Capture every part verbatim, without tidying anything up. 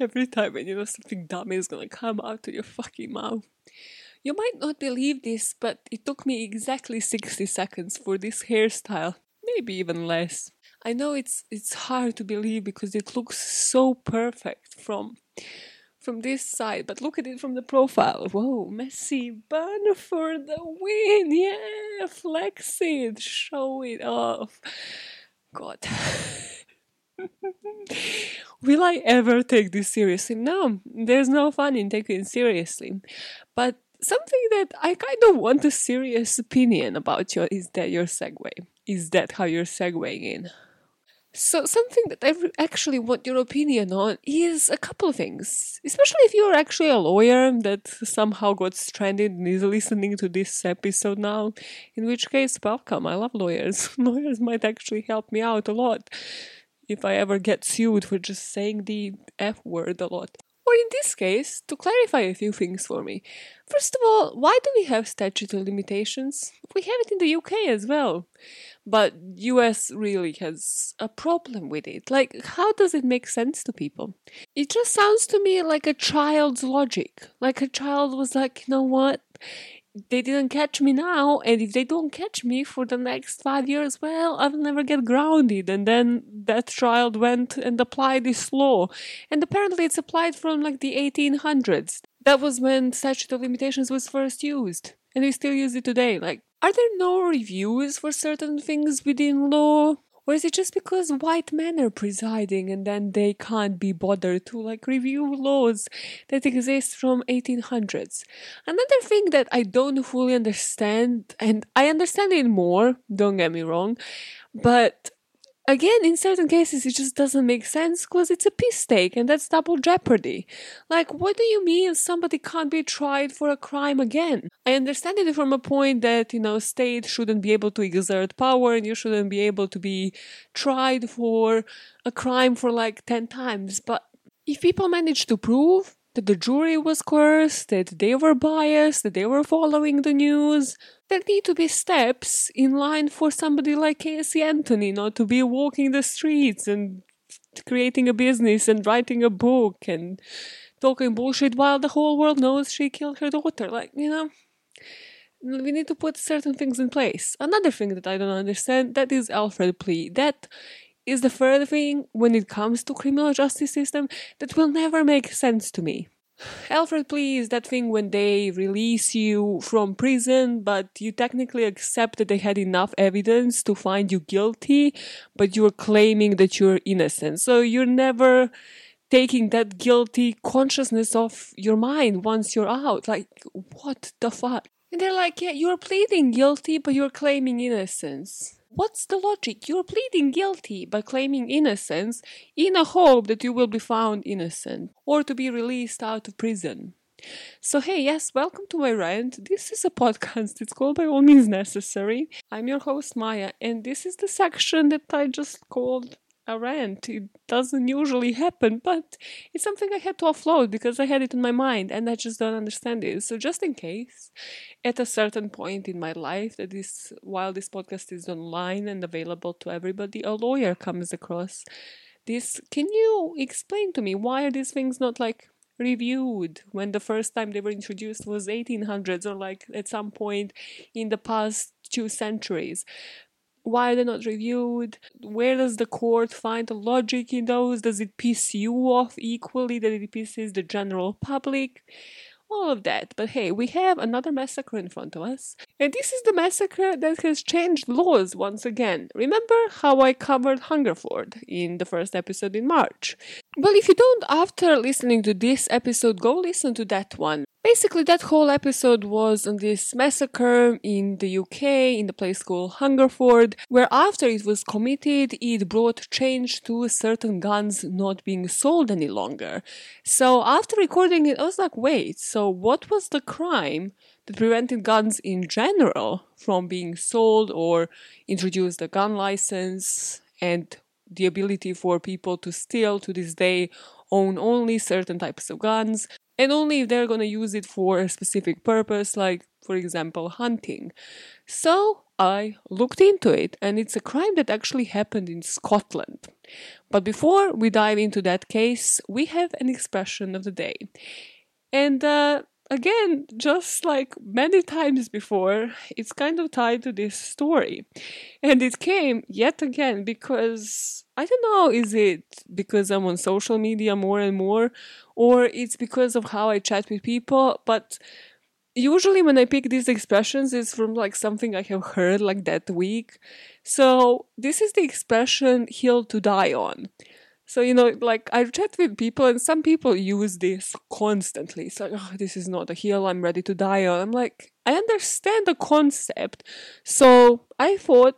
Every time when you know something dumb is gonna come out of your fucking mouth. You might not believe this, but it took me exactly sixty seconds for this hairstyle. Maybe even less. I know it's it's hard to believe because it looks so perfect from from this side, but look at it from the profile. Whoa, messy bun for the win! Yeah, flex it, show it off. God. Will I ever take this seriously? No, there's no fun in taking it seriously. But something that I kind of want a serious opinion about you is that your segue. Is that how you're segueing in? So something that I actually want your opinion on is a couple of things. Especially if you're actually a lawyer that somehow got stranded and is listening to this episode now. In which case, welcome. I love lawyers. Lawyers might actually help me out a lot. If I ever get sued for just saying the F word a lot. Or in this case, to clarify a few things for me. First of all, why do we have statute of limitations? We have it in the U K as well. But U S really has a problem with it. Like, how does it make sense to people? It just sounds to me like a child's logic. Like a child was like, you know what? They didn't catch me now, and if they don't catch me for the next five years, well, I'll never get grounded. And then that child went and applied this law. And apparently it's applied from like the eighteen hundreds. That was when statute of limitations was first used. And we still use it today. Like, are there no reviews for certain things within law? Or is it just because white men are presiding and then they can't be bothered to, like, review laws that exist from eighteen hundreds? Another thing that I don't fully understand, and I understand it more, don't get me wrong, but again, in certain cases it just doesn't make sense because it's a piss take and that's double jeopardy. Like, what do you mean somebody can't be tried for a crime again? I understand it from a point that, you know, state shouldn't be able to exert power and you shouldn't be able to be tried for a crime for like ten times. But if people manage to prove that the jury was coerced, that they were biased, that they were following the news, there need to be steps in line for somebody like Casey Anthony not to be walking the streets and creating a business and writing a book and talking bullshit while the whole world knows she killed her daughter. Like, you know, we need to put certain things in place. Another thing that I don't understand, that is Alford Plea. That is the third thing when it comes to criminal justice system that will never make sense to me. Alford Plea is that thing when they release you from prison, but you technically accept that they had enough evidence to find you guilty, but you're claiming that you're innocent. So you're never taking that guilty consciousness off your mind once you're out. Like, what the fuck? And they're like, yeah, you're pleading guilty, but you're claiming innocence. What's the logic? You're pleading guilty by claiming innocence in a hope that you will be found innocent or to be released out of prison. So hey, yes, welcome to my rant. This is a podcast. It's called By All Means Necessary. I'm your host, Maya, and this is the section that I just called a rant. It doesn't usually happen, but it's something I had to offload because I had it in my mind and I just don't understand it. So just in case, at a certain point in my life, that is, while this podcast is online and available to everybody, a lawyer comes across this. Can you explain to me why are these things not like reviewed when the first time they were introduced was eighteen hundreds or like at some point in the past two centuries? Why are they not reviewed? Where does the court find the logic in those? Does it piss you off equally that it pisses the general public? All of that. But hey, we have another massacre in front of us. And this is the massacre that has changed laws once again. Remember how I covered Hungerford in the first episode in March? Well, if you don't, after listening to this episode, go listen to that one. Basically, that whole episode was on this massacre in the U K, in the place called Hungerford, where after it was committed, it brought change to certain guns not being sold any longer. So after recording it, I was like, wait, so what was the crime that prevented guns in general from being sold or introduced a gun license and the ability for people to still, to this day, own only certain types of guns? And only if they're gonna use it for a specific purpose, like for example, hunting. So I looked into it, and it's a crime that actually happened in Scotland. But before we dive into that case, we have an expression of the day. And uh, again, just like many times before, it's kind of tied to this story. And it came yet again because, I don't know, is it because I'm on social media more and more, or it's because of how I chat with people, but usually when I pick these expressions, it's from like something I have heard like that week. So this is the expression "hill to die on." So, you know, like I chat with people and some people use this constantly. It's like, oh, this is not a hill I'm ready to die on. I'm like, I understand the concept. So I thought,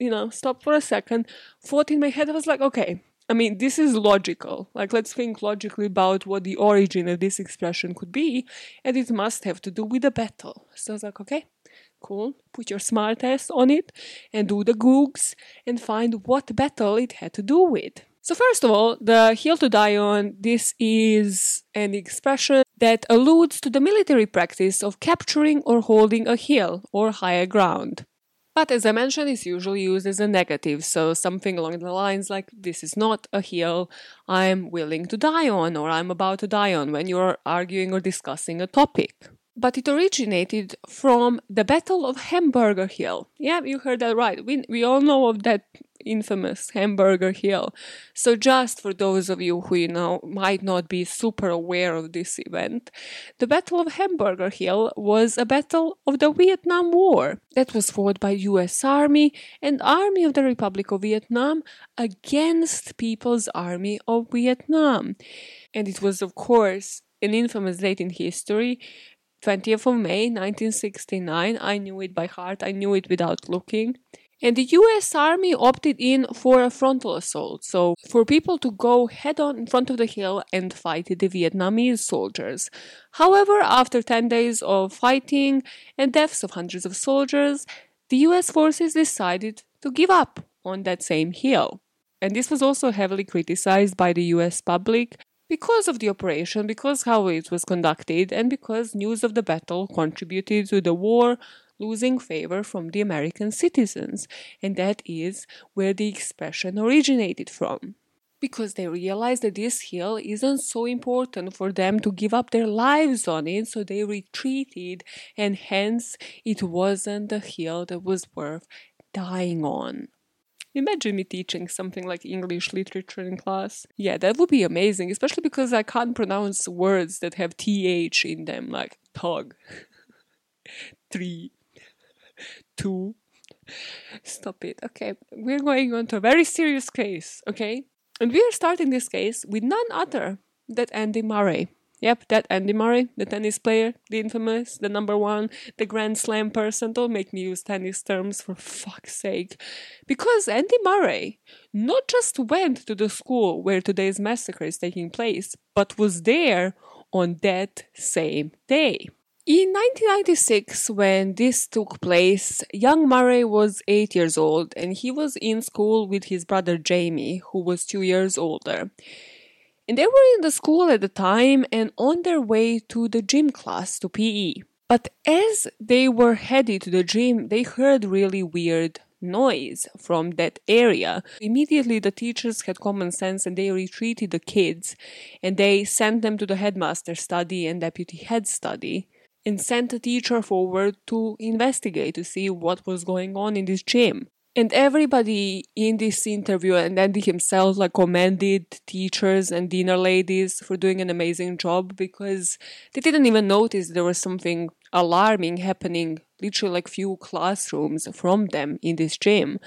you know, stop for a second, thought in my head, I was like, okay, I mean, this is logical. Like, let's think logically about what the origin of this expression could be, and it must have to do with a battle. So I was like, okay, cool. Put your smart ass on it and do the googs and find what battle it had to do with. So first of all, the hill to die on, this is an expression that alludes to the military practice of capturing or holding a hill or higher ground. But as I mentioned, it's usually used as a negative, so something along the lines like, this is not a hill I'm willing to die on, or I'm about to die on, when you're arguing or discussing a topic. But it originated from the Battle of Hamburger Hill. Yeah, you heard that right. We, we all know of that infamous Hamburger Hill. So just for those of you who, you know, might not be super aware of this event, the Battle of Hamburger Hill was a battle of the Vietnam War that was fought by U S Army and Army of the Republic of Vietnam against People's Army of Vietnam. And it was, of course, an infamous date in history, twentieth of May nineteen sixty-nine. I knew it by heart. I knew it without looking. And the U S Army opted in for a frontal assault, so for people to go head-on in front of the hill and fight the Vietnamese soldiers. However, after ten days of fighting and deaths of hundreds of soldiers, the U S forces decided to give up on that same hill. And this was also heavily criticized by the U S public because of the operation, because how it was conducted, and because news of the battle contributed to the war losing favor from the American citizens, and that is where the expression originated from. Because they realized that this hill isn't so important for them to give up their lives on it, so they retreated, and hence it wasn't a hill that was worth dying on. Imagine me teaching something like English literature in class. Yeah, that would be amazing, especially because I can't pronounce words that have T H in them, like tog, tree. Two. Stop it. Okay, we're going on to a very serious case, okay? And we are starting this case with none other than Andy Murray. Yep, that Andy Murray, the tennis player, the infamous, the number one, the Grand Slam person. Don't make me use tennis terms, for fuck's sake. Because Andy Murray not just went to the school where today's massacre is taking place, but was there on that same day. In nineteen ninety-six, when this took place, young Murray was eight years old and he was in school with his brother Jamie, who was two years older. And they were in the school at the time and on their way to the gym class, to P E. But as they were headed to the gym, they heard really weird noise from that area. Immediately the teachers had common sense and they retreated the kids and they sent them to the headmaster's study and deputy head's study, and sent a teacher forward to investigate, to see what was going on in this gym. And everybody in this interview, and Andy himself, like, commended teachers and dinner ladies for doing an amazing job, because they didn't even notice there was something alarming happening, literally like few classrooms from them in this gym.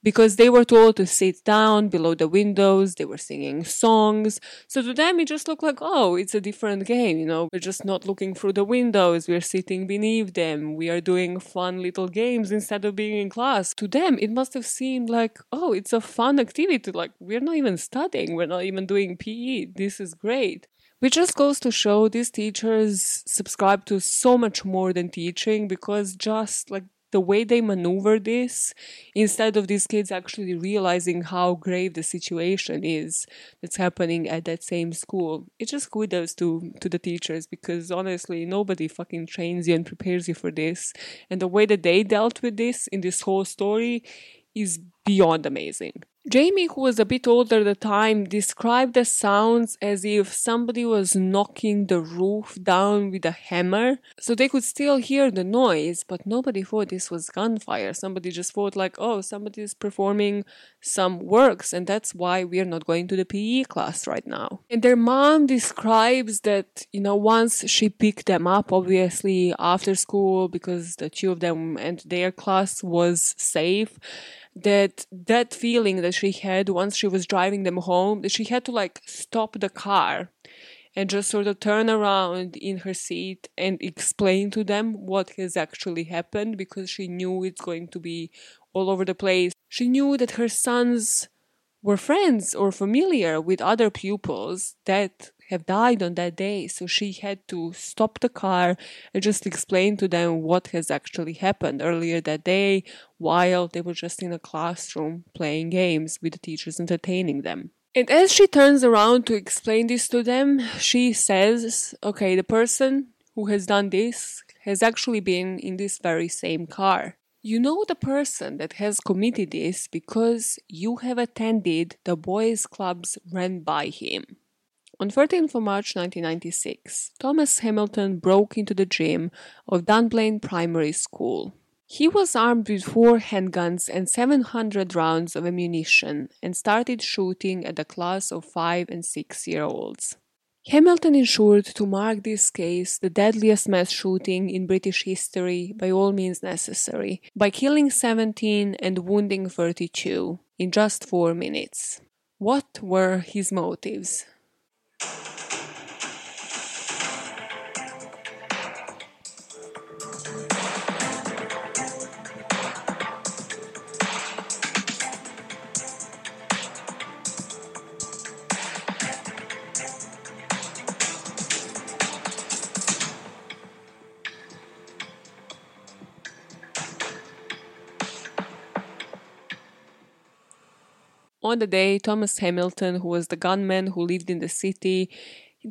Because they were told to sit down below the windows, they were singing songs. So to them, it just looked like, oh, it's a different game, you know. We're just not looking through the windows, we're sitting beneath them, we are doing fun little games instead of being in class. To them, it must have seemed like, oh, it's a fun activity, like, we're not even studying, we're not even doing P E, this is great. Which just goes to show these teachers subscribe to so much more than teaching, because just, like, the way they maneuver this, instead of these kids actually realizing how grave the situation is that's happening at that same school, it's just kudos to, to the teachers, because honestly, nobody fucking trains you and prepares you for this. And the way that they dealt with this in this whole story is beyond amazing. Jamie, who was a bit older at the time, described the sounds as if somebody was knocking the roof down with a hammer. So they could still hear the noise, but nobody thought this was gunfire. Somebody just thought like, oh, somebody is performing some works, and that's why we are not going to the P E class right now. And their mom describes that, you know, once she picked them up, obviously, after school, because the two of them and their class was safe, that that feeling that she had once she was driving them home, that she had to like stop the car and just sort of turn around in her seat and explain to them what has actually happened, because she knew it's going to be all over the place. She knew that her sons were friends or familiar with other pupils that have died on that day, so she had to stop the car and just explain to them what has actually happened earlier that day while they were just in a classroom playing games with the teachers entertaining them. And as she turns around to explain this to them, she says, okay, the person who has done this has actually been in this very same car. You know the person that has committed this because you have attended the boys' clubs run by him. On thirteenth of March nineteen ninety-six, Thomas Hamilton broke into the gym of Dunblane Primary School. He was armed with four handguns and seven hundred rounds of ammunition and started shooting at the class of five and six-year-olds. Hamilton ensured to mark this case the deadliest mass shooting in British history by all means necessary, by killing seventeen and wounding thirty-two in just four minutes. What were his motives? On the day, Thomas Hamilton, who was the gunman who lived in the city,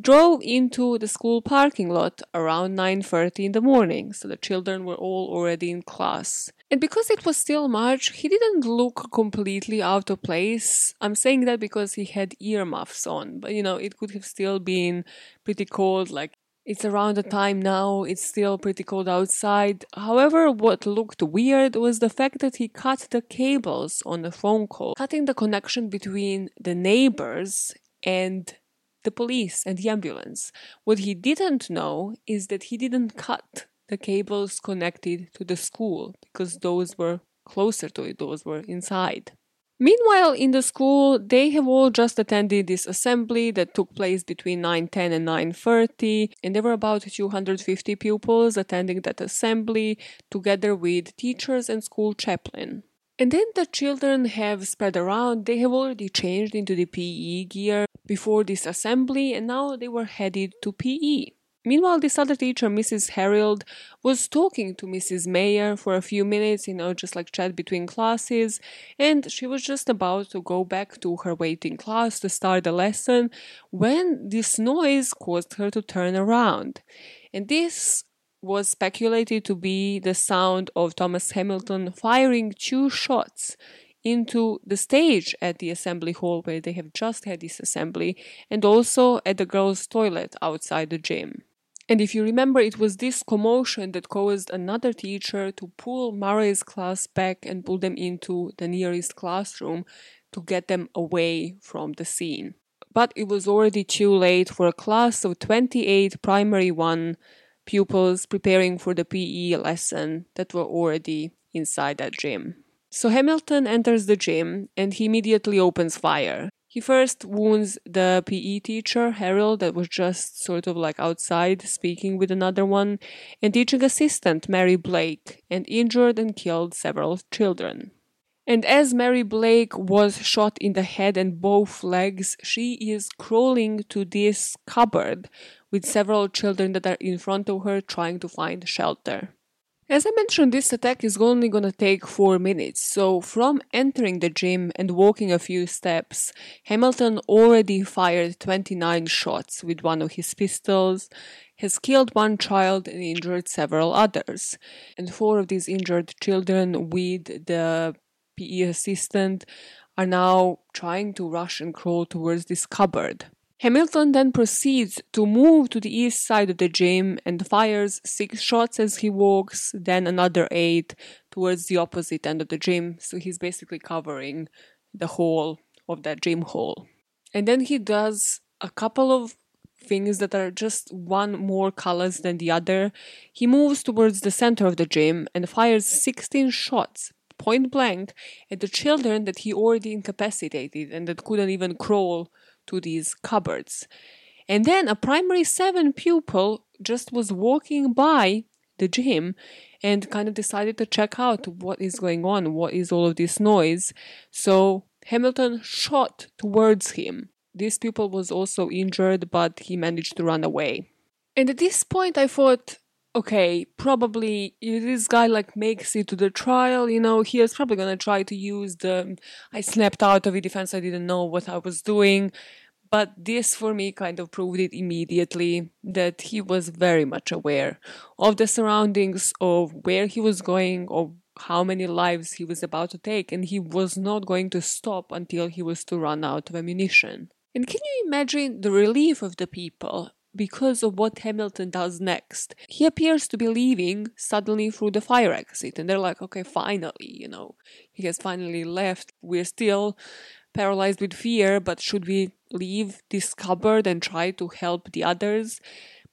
drove into the school parking lot around nine thirty in the morning, so the children were all already in class. And because it was still March, he didn't look completely out of place. I'm saying that because he had earmuffs on, but you know, it could have still been pretty cold, like it's around the time now, it's still pretty cold outside. However, what looked weird was the fact that he cut the cables on the phone call, cutting the connection between the neighbors and the police and the ambulance. What he didn't know is that he didn't cut the cables connected to the school, because those were closer to it, those were inside. Meanwhile, in the school, they have all just attended this assembly that took place between nine ten and nine thirty, and there were about two hundred fifty pupils attending that assembly, together with teachers and school chaplain. And then the children have spread around, they have already changed into the P E gear before this assembly, and now they were headed to P E. Meanwhile, this other teacher, Missus Harrild, was talking to Missus Mayer for a few minutes, you know, just like chat between classes, and she was just about to go back to her waiting class to start the lesson when this noise caused her to turn around. And this was speculated to be the sound of Thomas Hamilton firing two shots into the stage at the assembly hall where they have just had this assembly, and also at the girls' toilet outside the gym. And if you remember, it was this commotion that caused another teacher to pull Murray's class back and pull them into the nearest classroom to get them away from the scene. But it was already too late for a class of twenty-eight primary one pupils preparing for the P E lesson that were already inside that gym. So Hamilton enters the gym and he immediately opens fire. He first wounds the P E teacher, Harold, that was just sort of like outside speaking with another one, and teaching assistant, Mary Blake, and injured and killed several children. And as Mary Blake was shot in the head and both legs, she is crawling to this cupboard with several children that are in front of her trying to find shelter. As I mentioned, this attack is only gonna take four minutes, so from entering the gym and walking a few steps, Hamilton already fired twenty-nine shots with one of his pistols, has killed one child and injured several others. And four of these injured children with the P E assistant are now trying to rush and crawl towards this cupboard. Hamilton then proceeds to move to the east side of the gym and fires six shots as he walks, then another eight towards the opposite end of the gym, so he's basically covering the whole of that gym hall. And then he does a couple of things that are just one more callous than the other. He moves towards the center of the gym and fires sixteen shots, point blank, at the children that he already incapacitated and that couldn't even crawl to these cupboards. And then a primary seven pupil just was walking by the gym and kind of decided to check out what is going on, what is all of this noise. So Hamilton shot towards him. This pupil was also injured, but he managed to run away. And at this point I thought, okay, probably this guy like makes it to the trial, you know, he is probably gonna try to use the I snapped out of a defense, I didn't know what I was doing. But this for me kind of proved it immediately that he was very much aware of the surroundings, of where he was going, of how many lives he was about to take, and he was not going to stop until he was to run out of ammunition. And can you imagine the relief of the people because of what Hamilton does next? He appears to be leaving suddenly through the fire exit, and they're like, okay, finally, you know, he has finally left. We're still paralyzed with fear, but should we leave this cupboard and try to help the others?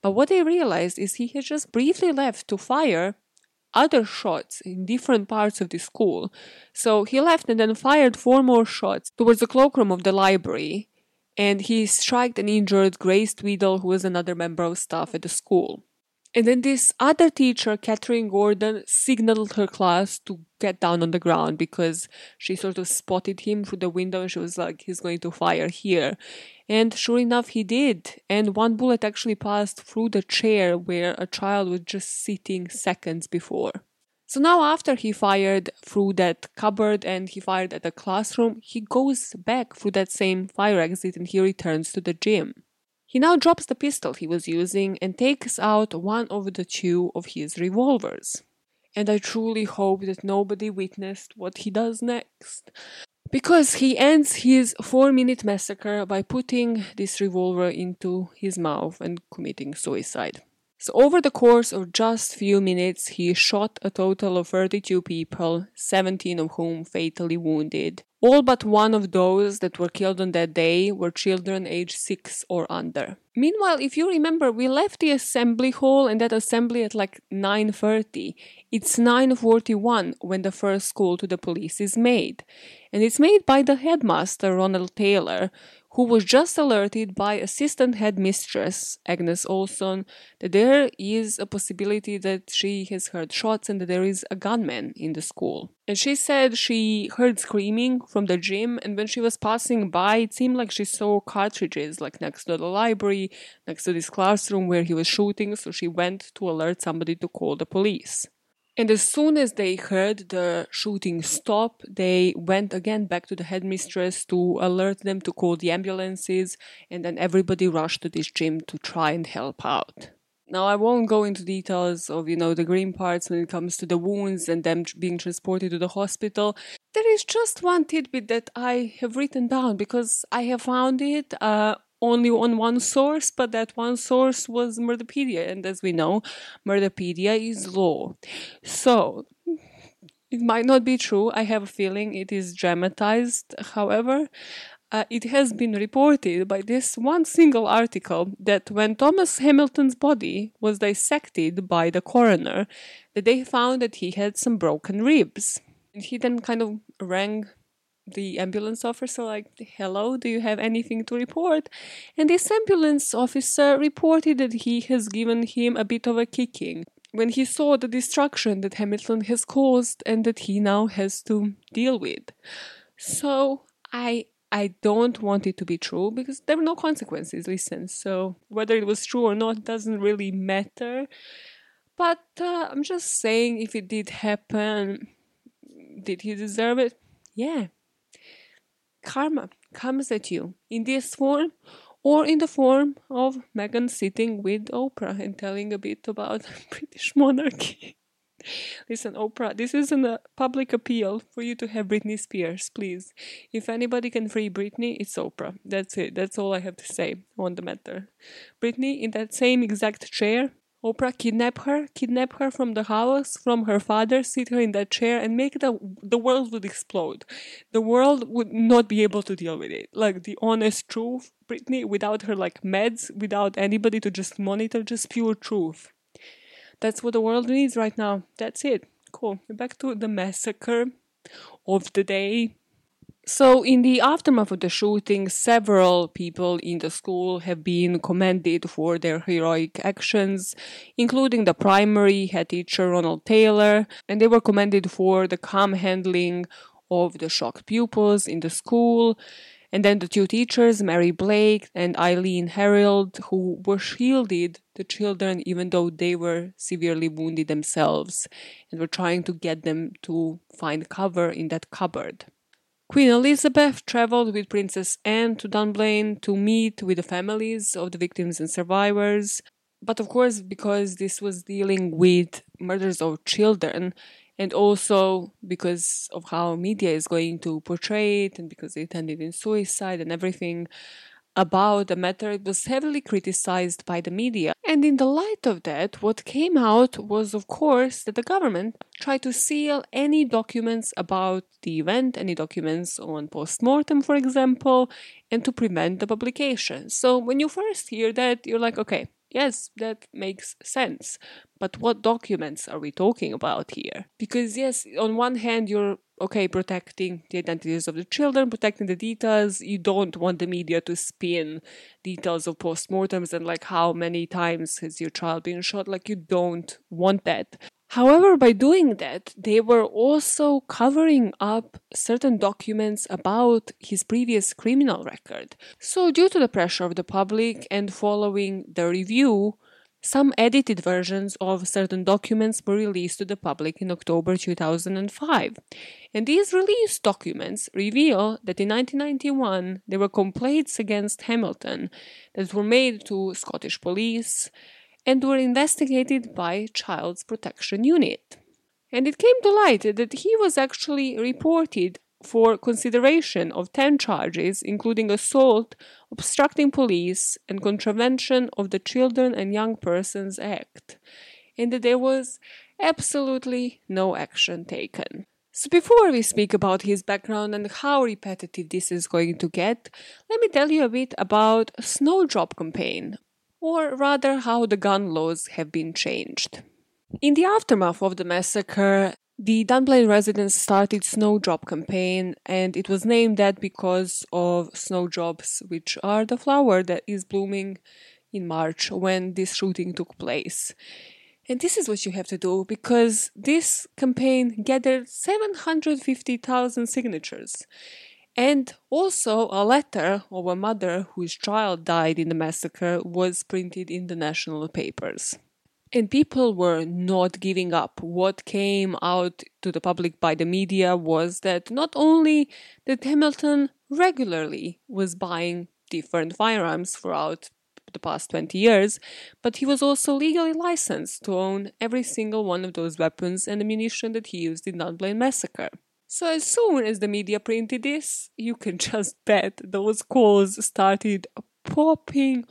But what they realized is he has just briefly left to fire other shots in different parts of the school. So he left and then fired four more shots towards the cloakroom of the library, and he struck and injured Grace Tweedle, who was another member of staff at the school. And then this other teacher, Catherine Gordon, signaled her class to get down on the ground because she sort of spotted him through the window and she was like, he's going to fire here. And sure enough, he did. And one bullet actually passed through the chair where a child was just sitting seconds before. So now after he fired through that cupboard and he fired at the classroom, he goes back through that same fire exit and he returns to the gym. He now drops the pistol he was using and takes out one of the two of his revolvers. And I truly hope that nobody witnessed what he does next, because he ends his four-minute massacre by putting this revolver into his mouth and committing suicide. So over the course of just few minutes, he shot a total of thirty-two people, seventeen of whom fatally wounded. All but one of those that were killed on that day were children aged six or under. Meanwhile, if you remember, we left the assembly hall and that assembly at like nine thirty. It's nine forty-one when the first call to the police is made. And it's made by the headmaster, Ronald Taylor, who was just alerted by assistant headmistress Agnes Olson that there is a possibility that she has heard shots and that there is a gunman in the school. And she said she heard screaming from the gym, and when she was passing by, it seemed like she saw cartridges like next to the library, next to this classroom where he was shooting, so she went to alert somebody to call the police. And as soon as they heard the shooting stop, they went again back to the headmistress to alert them to call the ambulances, and then everybody rushed to this gym to try and help out. Now, I won't go into details of, you know, the grim parts when it comes to the wounds and them being transported to the hospital. There is just one tidbit that I have written down because I have found it uh, only on one source, but that one source was Murderpedia, and as we know, Murderpedia is law. So, it might not be true, I have a feeling it is dramatized, however, uh, it has been reported by this one single article that when Thomas Hamilton's body was dissected by the coroner, that they found that he had some broken ribs. And he then kind of rang the ambulance officer like, hello, do you have anything to report? And this ambulance officer reported that he has given him a bit of a kicking when he saw the destruction that Hamilton has caused and that he now has to deal with. So I I don't want it to be true because there were no consequences, listen. So whether it was true or not doesn't really matter. But uh, I'm just saying, if it did happen, did he deserve it? Yeah. Karma comes at you in this form or in the form of Meghan sitting with Oprah and telling a bit about British monarchy. Listen, Oprah, this isn't a public appeal for you to have Britney Spears, please. If anybody can free Britney, it's Oprah. That's it. That's all I have to say on the matter. Britney, in that same exact chair, Oprah, kidnap her, kidnap her from the house, from her father, sit her in that chair and make the the world would explode. The world would not be able to deal with it. Like, the honest truth, Britney, without her, like, meds, without anybody to just monitor, just pure truth. That's what the world needs right now. That's it. Cool. Back to the massacre of the day. So, in the aftermath of the shooting, several people in the school have been commended for their heroic actions, including the primary head teacher Ronald Taylor, and they were commended for the calm handling of the shocked pupils in the school. And then the two teachers, Mary Blake and Eileen Harrild, who were shielded the children even though they were severely wounded themselves and were trying to get them to find cover in that cupboard. Queen Elizabeth travelled with Princess Anne to Dunblane to meet with the families of the victims and survivors. But of course, because this was dealing with murders of children, and also because of how media is going to portray it, and because it ended in suicide and everything about the matter, it was heavily criticized by the media. And in the light of that, what came out was, of course, that the government tried to seal any documents about the event, any documents on post-mortem, for example, and to prevent the publication. So when you first hear that, you're like, okay, yes, that makes sense. But what documents are we talking about here? Because yes, on one hand, you're, okay, protecting the identities of the children, protecting the details. You don't want the media to spin details of postmortems and like how many times has your child been shot. Like, you don't want that. However, by doing that, they were also covering up certain documents about his previous criminal record. So, due to the pressure of the public and following the review, some edited versions of certain documents were released to the public in October two thousand five. And these released documents reveal that in nineteen ninety-one, there were complaints against Hamilton that were made to Scottish police and were investigated by Child's Protection Unit. And it came to light that he was actually reported for consideration of ten charges, including assault, obstructing police, and contravention of the Children and Young Persons Act, and that there was absolutely no action taken. So before we speak about his background and how repetitive this is going to get, let me tell you a bit about Snowdrop Campaign, or rather how the gun laws have been changed. In the aftermath of the massacre, the Dunblane residents started Snowdrop Campaign, and it was named that because of snowdrops, which are the flower that is blooming in March when this shooting took place. And this is what you have to do, because this campaign gathered seven hundred fifty thousand signatures. And also, a letter of a mother whose child died in the massacre was printed in the national papers. And people were not giving up. What came out to the public by the media was that not only that Hamilton regularly was buying different firearms throughout the past twenty years, but he was also legally licensed to own every single one of those weapons and ammunition that he used in the Dunblane Massacre. So as soon as the media printed this, you can just bet those calls started popping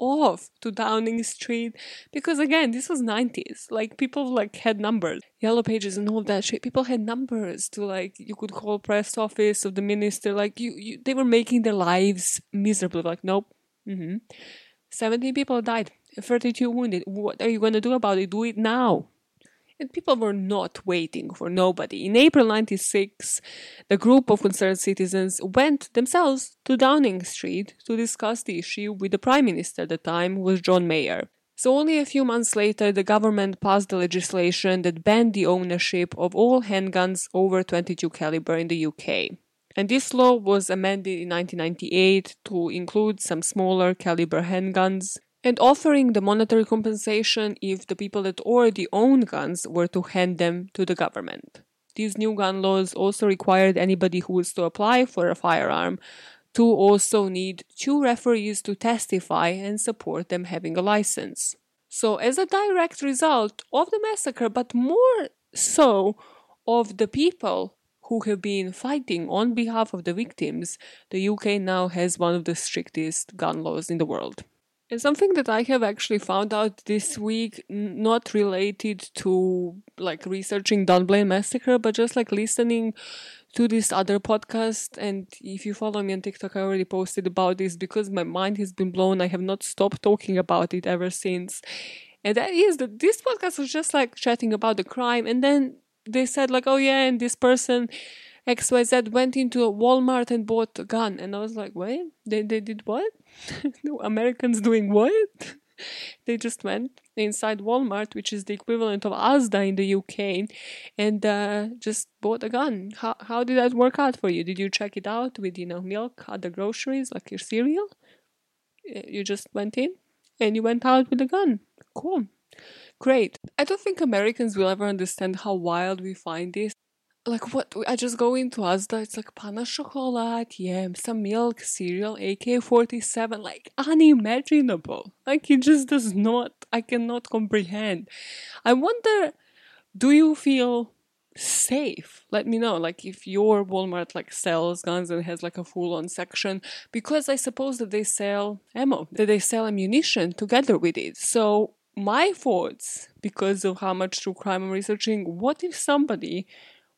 off to Downing Street, because again, this was nineties. Like, people like had numbers, yellow pages and all that shit. People had numbers to, like, you could call press office of the minister. Like, you, you they were making their lives miserable. Like, nope. Mm-hmm. seventeen people died, thirty-two wounded. What are you going to do about it? Do it now. And people were not waiting for nobody. In April ninety-six, the group of concerned citizens went themselves to Downing Street to discuss the issue with the Prime Minister at the time, who was John Major. So only a few months later, the government passed the legislation that banned the ownership of all handguns over twenty-two caliber in the U K. And this law was amended in nineteen ninety-eight to include some smaller caliber handguns. and offering the monetary compensation if the people that already owned guns were to hand them to the government. These new gun laws also required anybody who was to apply for a firearm to also need two referees to testify and support them having a license. So as a direct result of the massacre, but more so of the people who have been fighting on behalf of the victims, the U K now has one of the strictest gun laws in the world. And something that I have actually found out this week, not related to like researching Dunblane Massacre, but just like listening to this other podcast. And if you follow me on TikTok, I already posted about this because my mind has been blown. I have not stopped talking about it ever since. And that is that this podcast was just like chatting about the crime. And then they said like, oh yeah, and this person X Y Z went into a Walmart and bought a gun. And I was like, wait, they, they did what? No, Americans doing what? They just went inside Walmart, which is the equivalent of Asda in the U K, and uh, just bought a gun. How how did that work out for you? Did you check it out with, you know, milk, other groceries, like your cereal? You just went in and you went out with a gun. Cool. Great. I don't think Americans will ever understand how wild we find this. Like, what? I just go into Asda, it's like pana chocolate, yeah, some milk, cereal, A K forty-seven, like unimaginable. Like, it just does not, I cannot comprehend. I wonder, do you feel safe? Let me know, like, if your Walmart, like, sells guns and has, like, a full-on section, because I suppose that they sell ammo, that they sell ammunition together with it. So, my thoughts, because of how much true crime I'm researching, what if somebody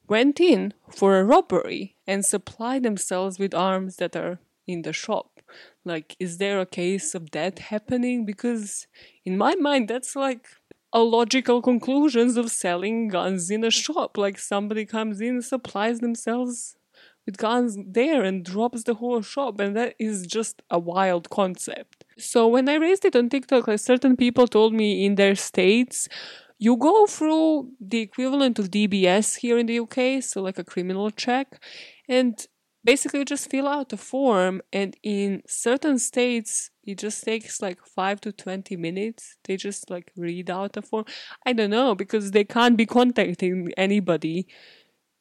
went in for a robbery and supplied themselves with arms that are in the shop? Like, is there a case of that happening? Because in my mind, that's like a logical conclusion of selling guns in a shop. Like, somebody comes in, supplies themselves with guns there and drops the whole shop. And that is just a wild concept. So when I raised it on TikTok, like, certain people told me in their states, you go through the equivalent of D B S here in the U K, so like a criminal check, and basically you just fill out a form, and in certain states it just takes like five to twenty minutes. They just like read out a form. I don't know, because they can't be contacting anybody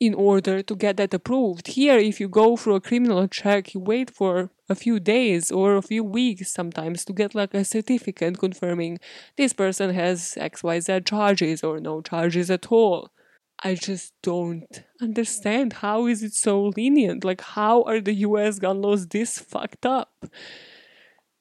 in order to get that approved. Here, if you go through a criminal check, you wait for a few days or a few weeks sometimes to get like a certificate confirming this person has X Y Z charges or no charges at all. I just don't understand, how is it so lenient? Like, how are the U S gun laws this fucked up?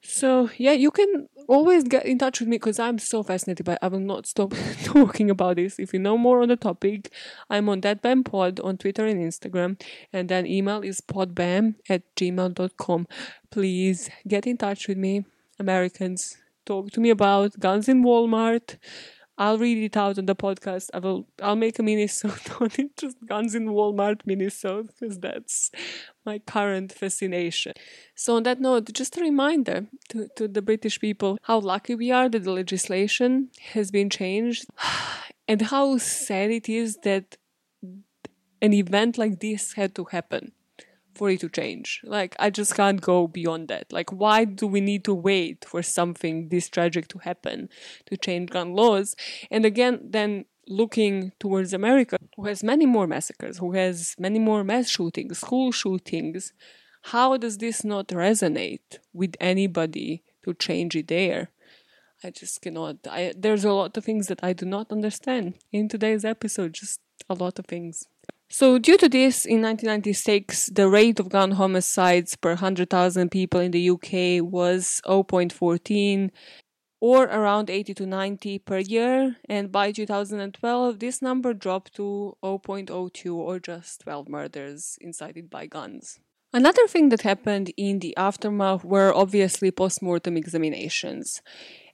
So yeah, you can always get in touch with me because I'm so fascinated by it. I will not stop talking about this. If you know more on the topic, I'm on deadbampod on Twitter and Instagram. And then email is podbam at gmail dot com. Please get in touch with me, Americans. Talk to me about guns in Walmart. I'll read it out on the podcast. I will, I'll make a minisode on it, just guns in Walmart minisode, because that's my current fascination. So on that note, just a reminder to, to the British people how lucky we are that the legislation has been changed, and how sad it is that an event like this had to happen for it to change. Like, I just can't go beyond that. Like, why do we need to wait for something this tragic to happen to change gun laws? And again, then looking towards America, who has many more massacres, who has many more mass shootings, school shootings, how does this not resonate with anybody to change it there? I just cannot. I, there's a lot of things that I do not understand in today's episode, just a lot of things. So due to this, in nineteen ninety-six, the rate of gun homicides per one hundred thousand people in the U K was zero point one four, or around eighty to ninety per year. And by two thousand twelve, this number dropped to zero point zero two, or just twelve murders incited by guns. Another thing that happened in the aftermath were obviously post-mortem examinations.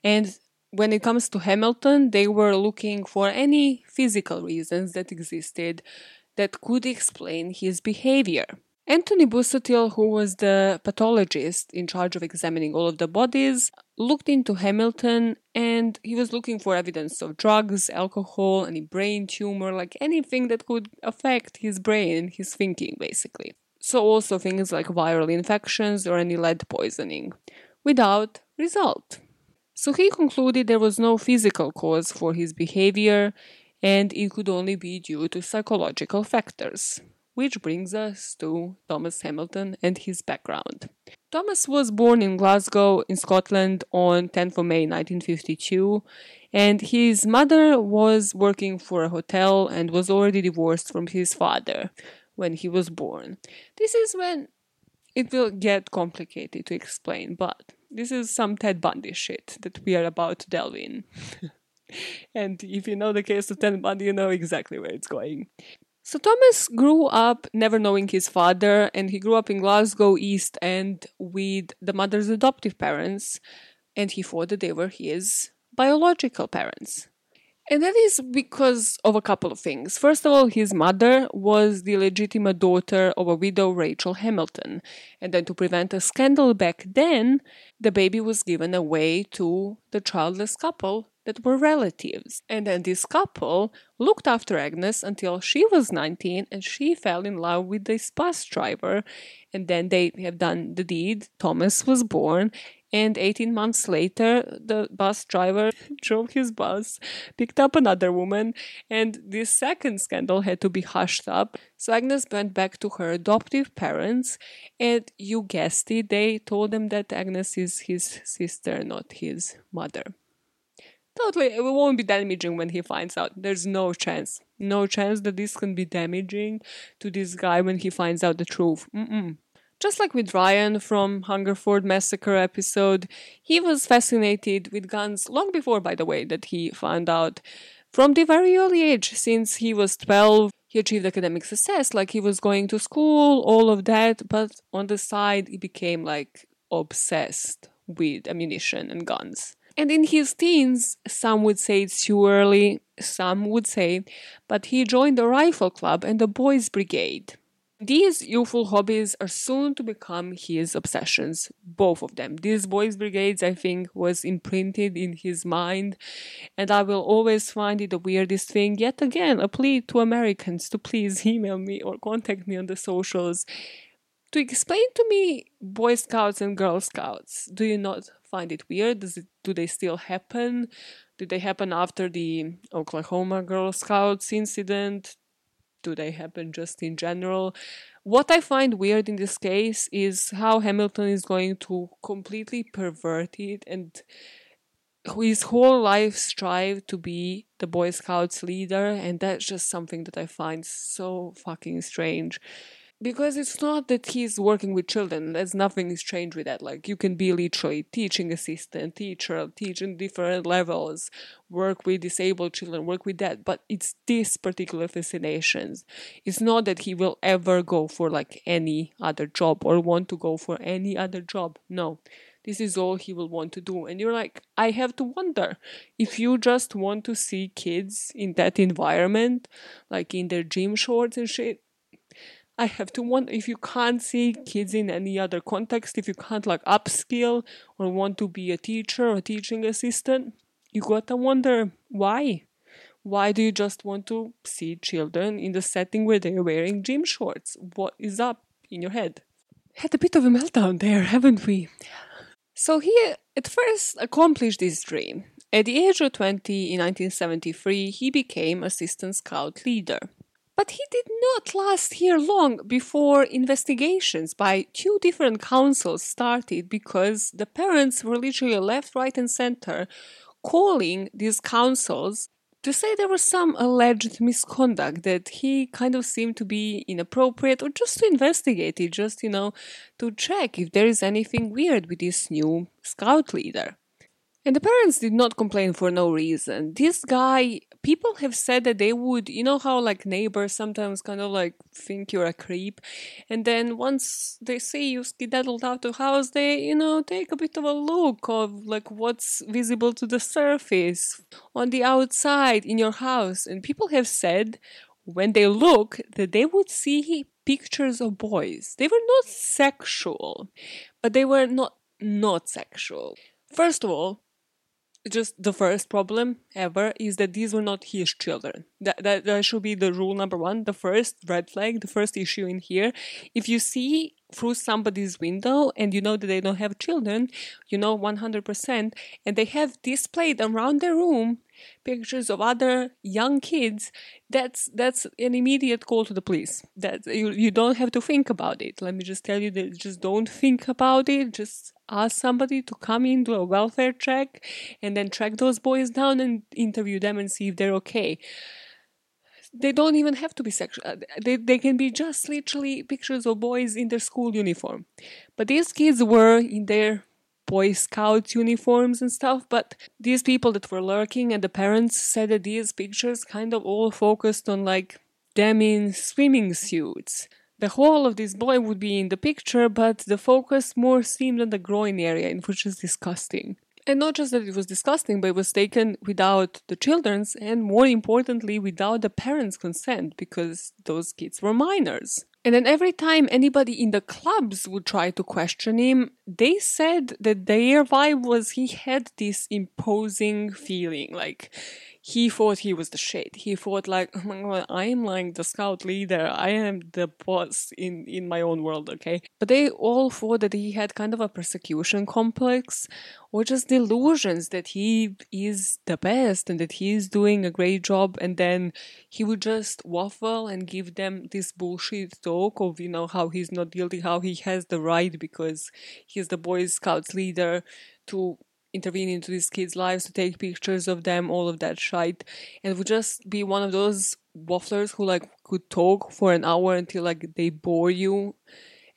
And when it comes to Hamilton, they were looking for any physical reasons that existed that could explain his behavior. Anthony Busutil, who was the pathologist in charge of examining all of the bodies, looked into Hamilton, and he was looking for evidence of drugs, alcohol, any brain tumor, like anything that could affect his brain and his thinking, basically. So also things like viral infections or any lead poisoning, without result. So he concluded there was no physical cause for his behavior, and it could only be due to psychological factors. Which brings us to Thomas Hamilton and his background. Thomas was born in Glasgow in Scotland on the tenth of May nineteen fifty-two, and his mother was working for a hotel and was already divorced from his father when he was born. This is when it will get complicated to explain, but this is some Ted Bundy shit that we are about to delve in. And if you know the case of Ted Bundy, you know exactly where it's going. So Thomas grew up never knowing his father, and he grew up in Glasgow East End with the mother's adoptive parents, and he thought that they were his biological parents. And that is because of a couple of things. First of all, his mother was the illegitimate daughter of a widow, Rachel Hamilton. And then to prevent a scandal back then, the baby was given away to the childless couple that were relatives. And then this couple looked after Agnes until she was nineteen and she fell in love with this bus driver. And then they have done the deed. Thomas was born. And eighteen months later, the bus driver drove his bus, picked up another woman, and this second scandal had to be hushed up. So Agnes went back to her adoptive parents, and you guessed it, they told them that Agnes is his sister, not his mother. Totally, it won't be damaging when he finds out. There's no chance. No chance that this can be damaging to this guy when he finds out the truth. Mm-mm. Just like with Ryan from Hungerford Massacre episode, he was fascinated with guns long before, by the way, that he found out. From the very early age, since he was twelve, he achieved academic success, like he was going to school, all of that, but on the side, he became like obsessed with ammunition and guns. And in his teens, some would say it's too early, some would say, but he joined the rifle club and the boys' brigade. These youthful hobbies are soon to become his obsessions, both of them. These boys' brigades, I think, was imprinted in his mind, and I will always find it the weirdest thing. Yet again, a plea to Americans to please email me or contact me on the socials to explain to me Boy Scouts and Girl Scouts. Do you not find it weird? Does it, do they still happen? Did they happen after the Oklahoma Girl Scouts incident? Do they happen just in general? What I find weird in this case is how Hamilton is going to completely pervert it and his whole life strive to be the Boy Scouts leader, and that's just something that I find so fucking strange. Because it's not that he's working with children, there's nothing strange with that. Like, you can be literally teaching assistant, teacher, teach in different levels, work with disabled children, work with that. But it's this particular fascination. It's not that he will ever go for like any other job or want to go for any other job. No, this is all he will want to do. And you're like, I have to wonder if you just want to see kids in that environment, like in their gym shorts and shit. I have to wonder if you can't see kids in any other context, if you can't like upskill or want to be a teacher or teaching assistant, you gotta wonder why. Why do you just want to see children in the setting where they're wearing gym shorts? What is up in your head? Had a bit of a meltdown there, haven't we? So he at first accomplished his dream. At the age of twenty in nineteen seventy-three, he became assistant scout leader. But he did not last here long before investigations by two different councils started because the parents were literally left, right and center calling these councils to say there was some alleged misconduct that he kind of seemed to be inappropriate, or just to investigate it, just, you know, to check if there is anything weird with this new scout leader. And the parents did not complain for no reason. This guy, people have said that they would, you know how like neighbors sometimes kind of like think you're a creep. And then once they see you skedaddled out of house, they, you know, take a bit of a look of like what's visible to the surface, on the outside, in your house. And people have said when they look that they would see pictures of boys. They were not sexual, but they were not not sexual. First of all, just the first problem ever is that these were not his children. That, that that should be the rule number one, the first red flag, the first issue in here. If you see through somebody's window and you know that they don't have children, you know one hundred percent, and they have displayed around their room pictures of other young kids, that's that's an immediate call to the police. That you, you don't have to think about it. Let me just tell you that just don't think about it. Just ask somebody to come in, do a welfare check, and then track those boys down and interview them and see if they're okay. They don't even have to be sexual. They, they can be just literally pictures of boys in their school uniform. But these kids were in their Boy Scouts uniforms and stuff, but these people that were lurking and the parents said that these pictures kind of all focused on like them in swimming suits. The whole of this boy would be in the picture, but the focus more seemed on the groin area, which is disgusting. And not just that it was disgusting, but it was taken without the children's and more importantly without the parents' consent, because those kids were minors. And then every time anybody in the clubs would try to question him, they said that their vibe was he had this imposing feeling. Like, he thought he was the shit. He thought like, oh my God, I am like the scout leader. I am the boss in, in my own world, okay? But they all thought that he had kind of a persecution complex or just delusions that he is the best and that he is doing a great job. And then he would just waffle and give them this bullshit to of, you know, how he's not guilty, how he has the right because he's the Boy Scouts leader to intervene into these kids' lives, to take pictures of them, all of that shite. And would just be one of those wafflers who like could talk for an hour until like they bore you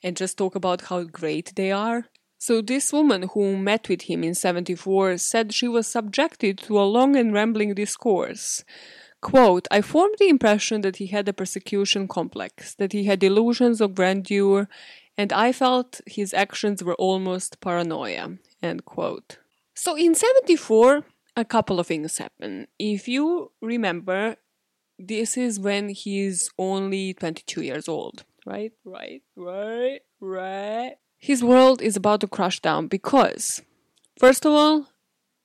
and just talk about how great they are. So this woman who met with him in seventy-four said she was subjected to a long and rambling discourse. Quote, I formed the impression that he had a persecution complex, that he had delusions of grandeur, and I felt his actions were almost paranoia. End quote. So in seventy-four, a couple of things happen. If you remember, this is when he's only twenty-two years old, right? Right, right, right. His world is about to crash down because, first of all,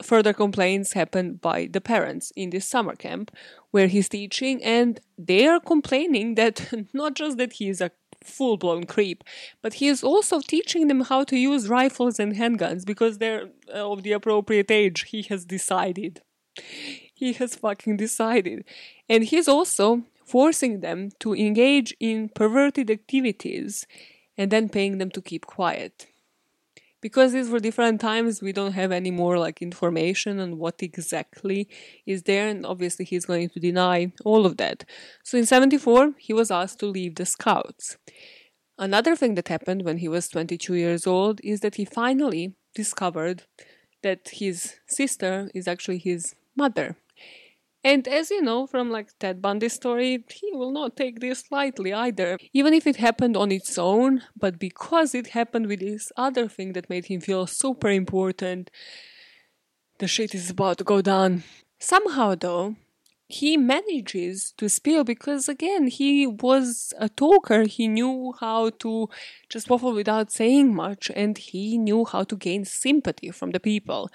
further complaints happened by the parents in this summer camp where he's teaching, and they are complaining that not just that he is a full-blown creep, but he is also teaching them how to use rifles and handguns because they're of the appropriate age. He has decided. He has fucking decided. And he's also forcing them to engage in perverted activities and then paying them to keep quiet. Because these were different times, we don't have any more like information on what exactly is there, and obviously he's going to deny all of that. So in seventy-four, he was asked to leave the Scouts. Another thing that happened when he was twenty-two years old is that he finally discovered that his sister is actually his mother. And as you know from like Ted Bundy's story, he will not take this lightly either. Even if it happened on its own, but because it happened with this other thing that made him feel super important, the shit is about to go down. Somehow though, he manages to spill because again, he was a talker. He knew how to just waffle without saying much, and he knew how to gain sympathy from the people.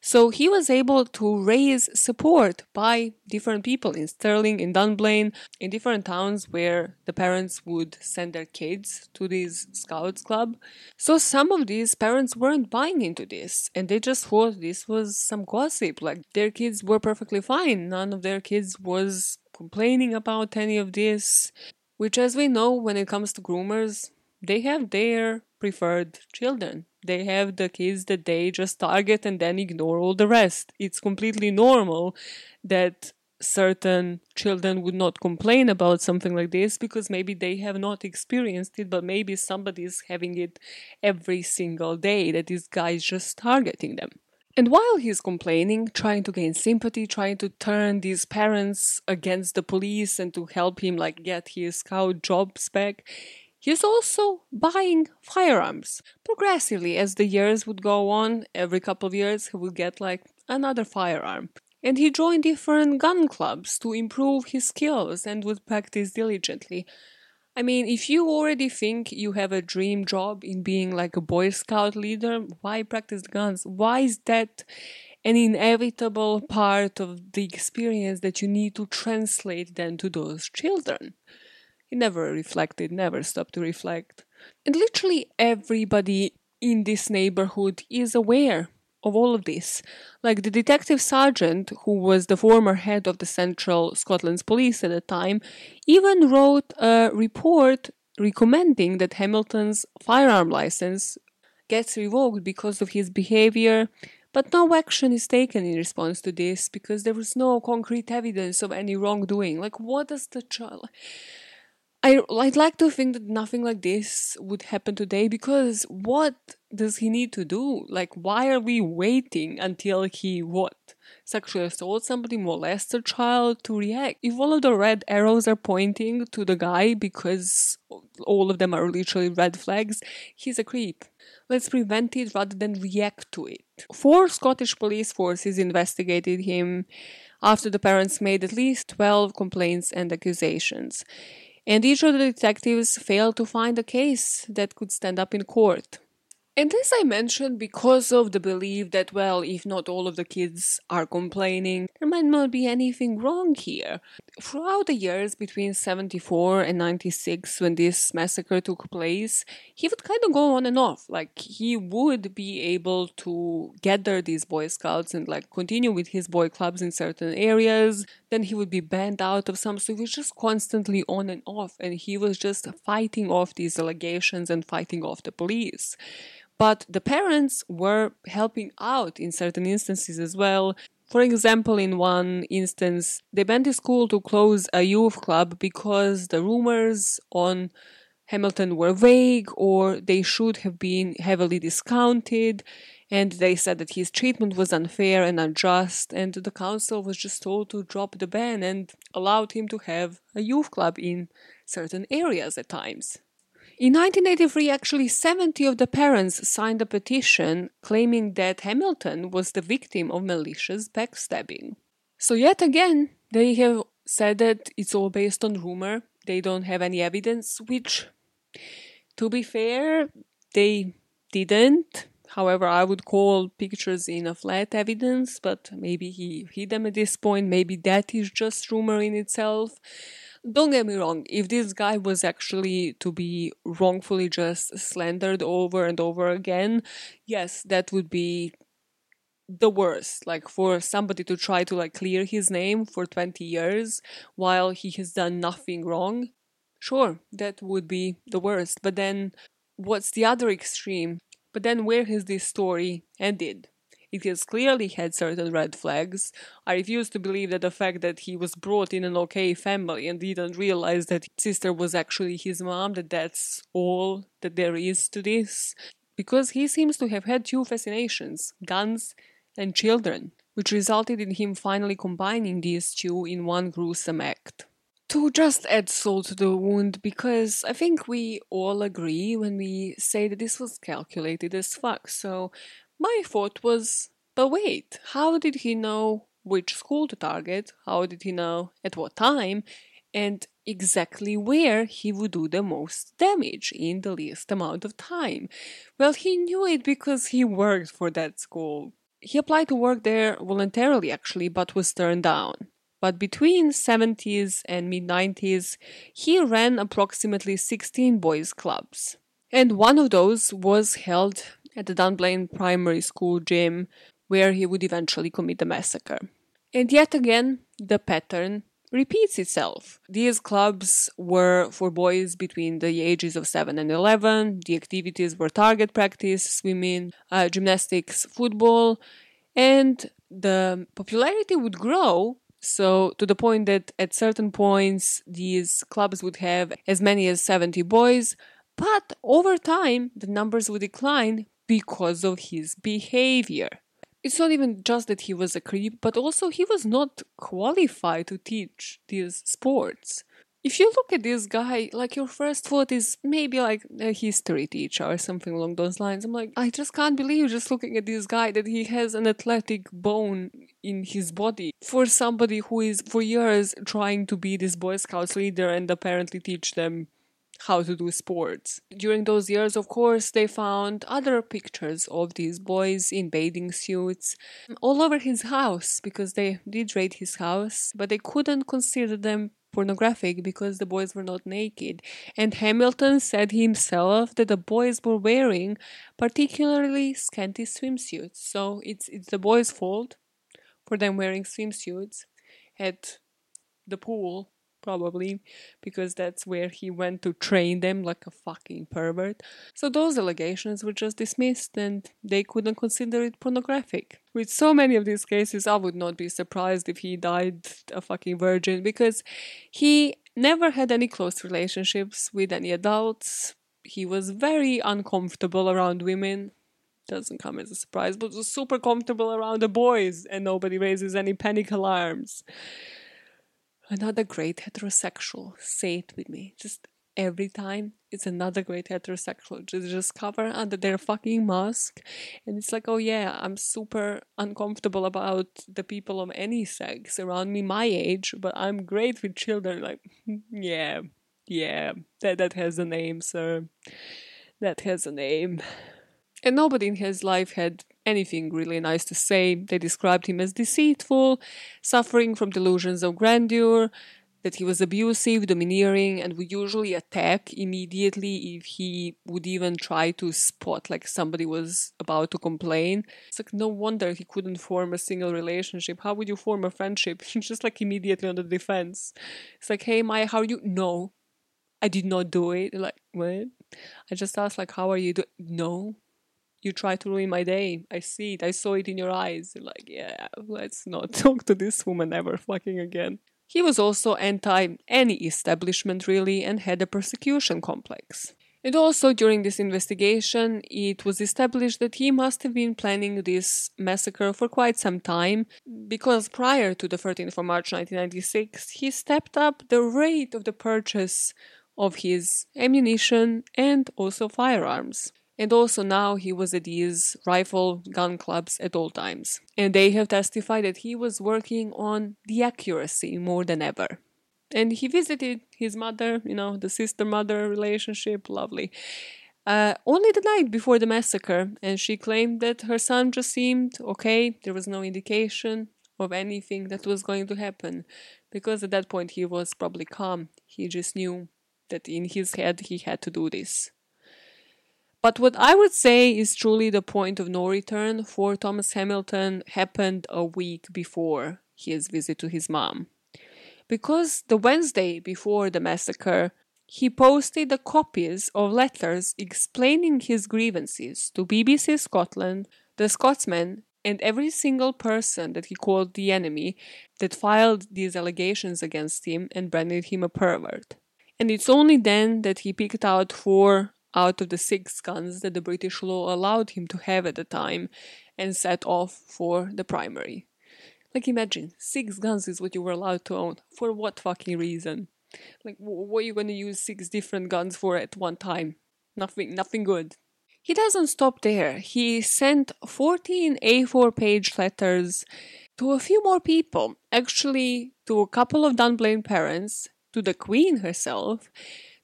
So he was able to raise support by different people in Stirling, in Dunblane, in different towns where the parents would send their kids to this Scouts club. So some of these parents weren't buying into this, and they just thought this was some gossip. Like, their kids were perfectly fine. None of their kids was complaining about any of this, which, as we know, when it comes to groomers, they have their preferred children. They have the kids that they just target and then ignore all the rest. It's completely normal that certain children would not complain about something like this because maybe they have not experienced it, but maybe somebody is having it every single day that this guy is just targeting them. And while he's complaining, trying to gain sympathy, trying to turn these parents against the police and to help him like get his scout jobs back, he's also buying firearms. Progressively, as the years would go on, every couple of years he would get like another firearm. And he joined different gun clubs to improve his skills and would practice diligently. I mean, if you already think you have a dream job in being like a Boy Scout leader, why practice guns? Why is that an inevitable part of the experience that you need to translate then to those children. He never reflected, never stopped to reflect. And literally everybody in this neighborhood is aware of all of this. Like the detective sergeant, who was the former head of the Central Scotland's police at the time, even wrote a report recommending that Hamilton's firearm license gets revoked because of his behavior, but no action is taken in response to this because there was no concrete evidence of any wrongdoing. Like, what does the child... I, I'd like to think that nothing like this would happen today, because what does he need to do? Like, why are we waiting until he, what, sexually assaults somebody, molests a child to react? If all of the red arrows are pointing to the guy because all of them are literally red flags, he's a creep. Let's prevent it rather than react to it. Four Scottish police forces investigated him after the parents made at least twelve complaints and accusations. And each of the detectives failed to find a case that could stand up in court. And as I mentioned, because of the belief that, well, if not all of the kids are complaining, there might not be anything wrong here. Throughout the years between seventy-four and ninety-six, when this massacre took place, he would kind of go on and off. Like, he would be able to gather these Boy Scouts and, like, continue with his boy clubs in certain areas. Then he would be banned out of some, so he was just constantly on and off. And he was just fighting off these allegations and fighting off the police. But the parents were helping out in certain instances as well. For example, in one instance, they banned the school to close a youth club because the rumors on Hamilton were vague, or they should have been heavily discounted, and they said that his treatment was unfair and unjust, and the council was just told to drop the ban and allowed him to have a youth club in certain areas at times. In nineteen eighty-three, actually, seventy of the parents signed a petition claiming that Hamilton was the victim of malicious backstabbing. So yet again, they have said that it's all based on rumor, they don't have any evidence, which, to be fair, they didn't. However, I would call pictures in a flat evidence, but maybe he hid them at this point, maybe that is just rumor in itself. Don't get me wrong, if this guy was actually to be wrongfully just slandered over and over again, yes, that would be the worst. Like, for somebody to try to, like, clear his name for twenty years while he has done nothing wrong, sure, that would be the worst. But then, what's the other extreme? But then, where has this story ended? It has clearly had certain red flags. I refuse to believe that the fact that he was brought in an okay family and didn't realize that his sister was actually his mom, that that's all that there is to this. Because he seems to have had two fascinations, guns and children, which resulted in him finally combining these two in one gruesome act. To just add salt to the wound, because I think we all agree when we say that this was calculated as fuck, so... my thought was, but wait, how did he know which school to target? How did he know at what time? And exactly where he would do the most damage in the least amount of time? Well, he knew it because he worked for that school. He applied to work there voluntarily, actually, but was turned down. But between seventies and mid-nineties, he ran approximately sixteen boys' clubs. And one of those was held at the Dunblane Primary School gym, where he would eventually commit the massacre. And yet again, the pattern repeats itself. These clubs were for boys between the ages of seven and eleven. The activities were target practice, swimming, uh, gymnastics, football, and the popularity would grow, so to the point that at certain points these clubs would have as many as seventy boys, but over time the numbers would decline because of his behavior. It's not even just that he was a creep, but also he was not qualified to teach these sports. If you look at this guy, like, your first thought is maybe like a history teacher or something along those lines. I'm like, I just can't believe, just looking at this guy, that he has an athletic bone in his body. For somebody who is for years trying to be this Boy Scouts leader and apparently teach them how to do sports. During those years, of course, they found other pictures of these boys in bathing suits all over his house, because they did raid his house, but they couldn't consider them pornographic because the boys were not naked. And Hamilton said himself that the boys were wearing particularly scanty swimsuits. So it's, it's the boys' fault for them wearing swimsuits at the pool, probably, because that's where he went to train them like a fucking pervert. So those allegations were just dismissed and they couldn't consider it pornographic. With so many of these cases, I would not be surprised if he died a fucking virgin, because he never had any close relationships with any adults. He was very uncomfortable around women. Doesn't come as a surprise, but was super comfortable around the boys, and nobody raises any panic alarms. Another great heterosexual. Say it with me. Just every time, it's another great heterosexual. Just, just cover under their fucking mask. And it's like, oh yeah, I'm super uncomfortable about the people of any sex around me my age, but I'm great with children. Like, yeah, yeah, that, that has a name, sir. That has a name. And nobody in his life had anything really nice to say. They described him as deceitful, suffering from delusions of grandeur, that he was abusive, domineering, and would usually attack immediately if he would even try to spot like somebody was about to complain. It's like, no wonder he couldn't form a single relationship. How would you form a friendship? Just like immediately on the defense. It's like, hey Maya, how are you? No, I did not do it. Like, what? I just asked, like, how are you doing? No. You try to ruin my day. I see it. I saw it in your eyes. Like, yeah, let's not talk to this woman ever fucking again. He was also anti any establishment, really, and had a persecution complex. And also, during this investigation, it was established that he must have been planning this massacre for quite some time, because prior to the thirteenth of March nineteen ninety-six, he stepped up the rate of the purchase of his ammunition and also firearms. And also now he was at these rifle gun clubs at all times. And they have testified that he was working on the accuracy more than ever. And he visited his mother, you know, the sister-mother relationship, lovely. Uh, only the night before the massacre. And she claimed that her son just seemed okay. There was no indication of anything that was going to happen. Because at that point he was probably calm. He just knew that in his head he had to do this. But what I would say is truly the point of no return for Thomas Hamilton happened a week before his visit to his mom. Because the Wednesday before the massacre, he posted the copies of letters explaining his grievances to B B C Scotland, the Scotsman, and every single person that he called the enemy that filed these allegations against him and branded him a pervert. And it's only then that he picked out four out of the six guns that the British law allowed him to have at the time and set off for the primary. Like, imagine, six guns is what you were allowed to own. For what fucking reason? Like, w- what are you going to use six different guns for at one time? Nothing, nothing good. He doesn't stop there. He sent fourteen A four page letters to a few more people, actually to a couple of Dunblane parents, to the Queen herself,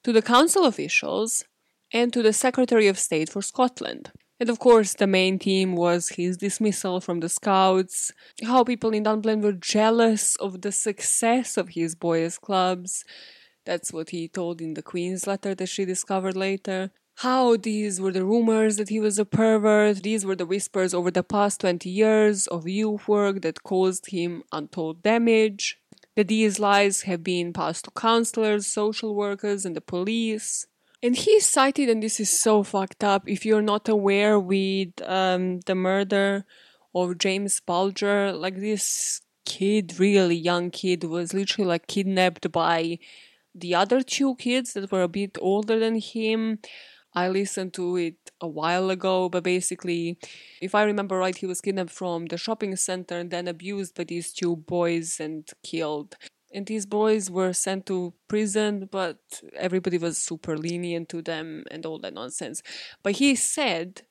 to the council officials, and to the Secretary of State for Scotland. And of course, the main theme was his dismissal from the Scouts, how people in Dunblane were jealous of the success of his boys' clubs. That's what he told in the Queen's letter that she discovered later. How these were the rumors that he was a pervert, these were the whispers over the past twenty years of youth work that caused him untold damage, that these lies have been passed to counsellors, social workers, and the police. And he cited, and this is so fucked up, if you're not aware with um, the murder of James Bulger, like this kid, really young kid, was literally like kidnapped by the other two kids that were a bit older than him. I listened to it a while ago, but basically, if I remember right, he was kidnapped from the shopping center and then abused by these two boys and killed. And these boys were sent to prison, but everybody was super lenient to them and all that nonsense. But he said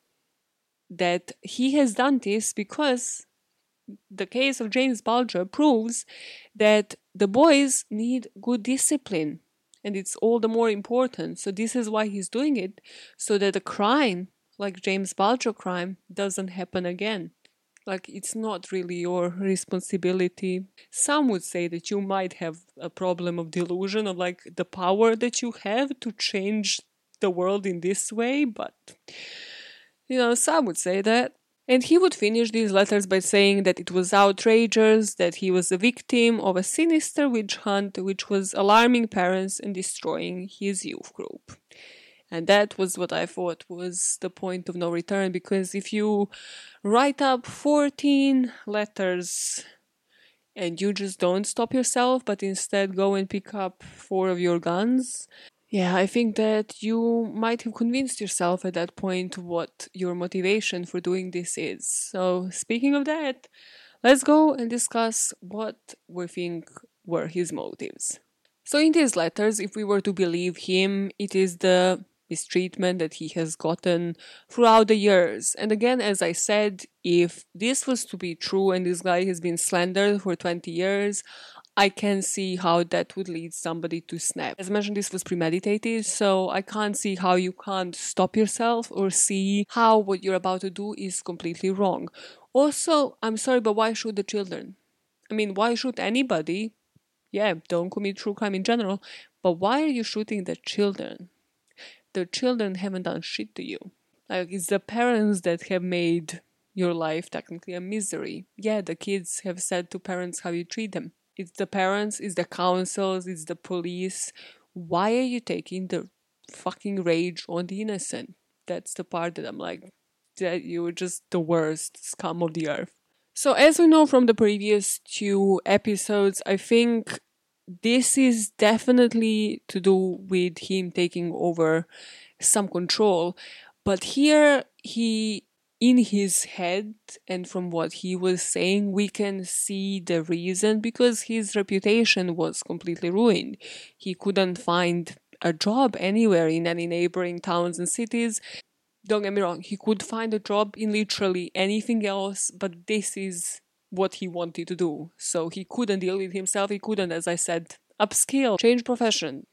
that he has done this because the case of James Bulger proves that the boys need good discipline and it's all the more important. So this is why he's doing it, so that a crime like James Bulger crime doesn't happen again. Like, it's not really your responsibility. Some would say that you might have a problem of delusion, of like the power that you have to change the world in this way, but, you know, some would say that. And he would finish these letters by saying that it was outrageous, that he was a victim of a sinister witch hunt which was alarming parents and destroying his youth group. And that was what I thought was the point of no return, because if you write up fourteen letters and you just don't stop yourself, but instead go and pick up four of your guns, yeah, I think that you might have convinced yourself at that point what your motivation for doing this is. So, speaking of that, let's go and discuss what we think were his motives. So, in these letters, if we were to believe him, it is the mistreatment that he has gotten throughout the years. And again, as I said, if this was to be true and this guy has been slandered for twenty years, I can see how that would lead somebody to snap. As mentioned, this was premeditated, so I can't see how you can't stop yourself or see how what you're about to do is completely wrong. Also, I'm sorry, but why shoot the children? I mean, why shoot anybody? Yeah, don't commit true crime in general, but why are you shooting the children? The children haven't done shit to you. Like, it's the parents that have made your life technically a misery. Yeah, the kids have said to parents how you treat them. It's the parents, it's the councils, it's the police. Why are you taking the fucking rage on the innocent? That's the part that I'm like, that you're just the worst scum of the earth. So as we know from the previous two episodes, I think this is definitely to do with him taking over some control. But here he... in his head, and from what he was saying, we can see the reason, because his reputation was completely ruined. He couldn't find a job anywhere in any neighboring towns and cities. Don't get me wrong, he could find a job in literally anything else, but this is what he wanted to do. So he couldn't deal with himself, he couldn't, as I said, upskill, change profession,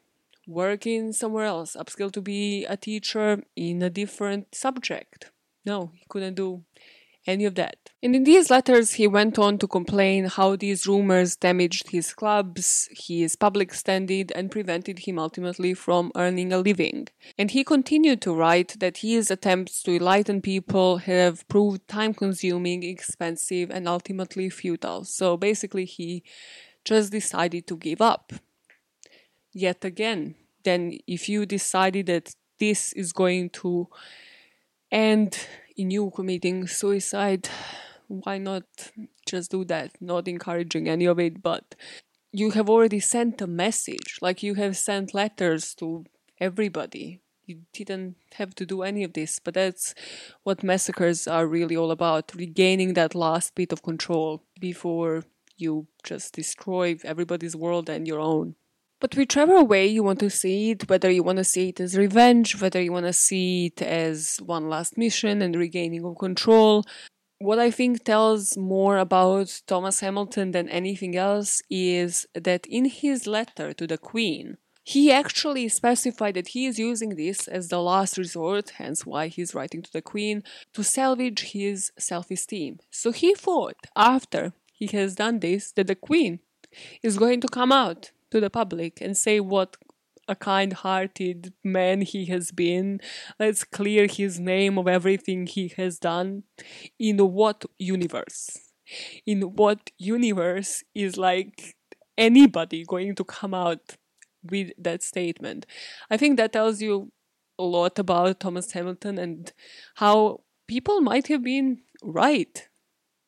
work in somewhere else, upskill to be a teacher in a different subject. No, he couldn't do any of that. And in these letters, he went on to complain how these rumors damaged his clubs, his public standing, and prevented him ultimately from earning a living. And he continued to write that his attempts to enlighten people have proved time-consuming, expensive, and ultimately futile. So basically, he just decided to give up. Yet again, then if you decided that this is going to... and in you committing suicide, why not just do that? Not encouraging any of it, but you have already sent a message. Like, you have sent letters to everybody. You didn't have to do any of this, but that's what massacres are really all about. Regaining that last bit of control before you just destroy everybody's world and your own. But whichever way you want to see it, whether you want to see it as revenge, whether you want to see it as one last mission and regaining of control, what I think tells more about Thomas Hamilton than anything else is that in his letter to the Queen, he actually specified that he is using this as the last resort, hence why he's writing to the Queen, to salvage his self-esteem. So he thought, after he has done this, that the Queen is going to come out to the public and say what a kind-hearted man he has been. Let's clear his name of everything he has done. In what universe? In what universe is like anybody going to come out with that statement? I think that tells you a lot about Thomas Hamilton and how people might have been right.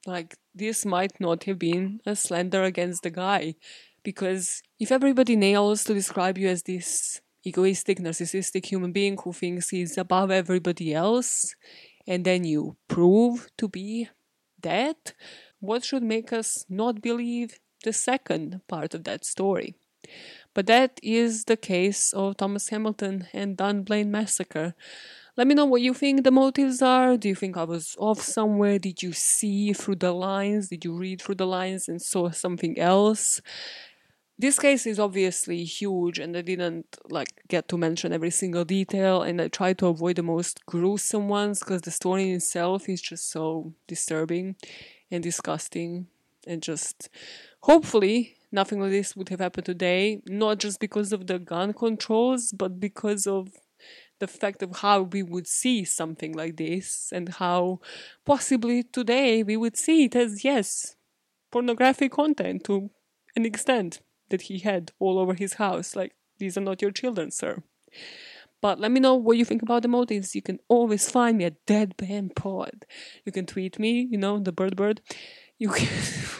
Like, this might not have been a slander against the guy. Because if everybody nails to describe you as this egoistic, narcissistic human being who thinks he's above everybody else, and then you prove to be that, what should make us not believe the second part of that story? But that is the case of Thomas Hamilton and Dunblane Massacre. Let me know what you think the motives are. Do you think I was off somewhere? Did you see through the lines? Did you read through the lines and saw something else? This case is obviously huge, and they didn't like get to mention every single detail, and I tried to avoid the most gruesome ones because the story itself is just so disturbing and disgusting, and just hopefully nothing like this would have happened today, not just because of the gun controls, but because of the fact of how we would see something like this, and how possibly today we would see it as, yes, pornographic content to an extent that he had all over his house. Like, these are not your children, sir. But let me know what you think about the motives. You can always find me at Deadpan Pod. You can tweet me, you know, the bird bird. You can,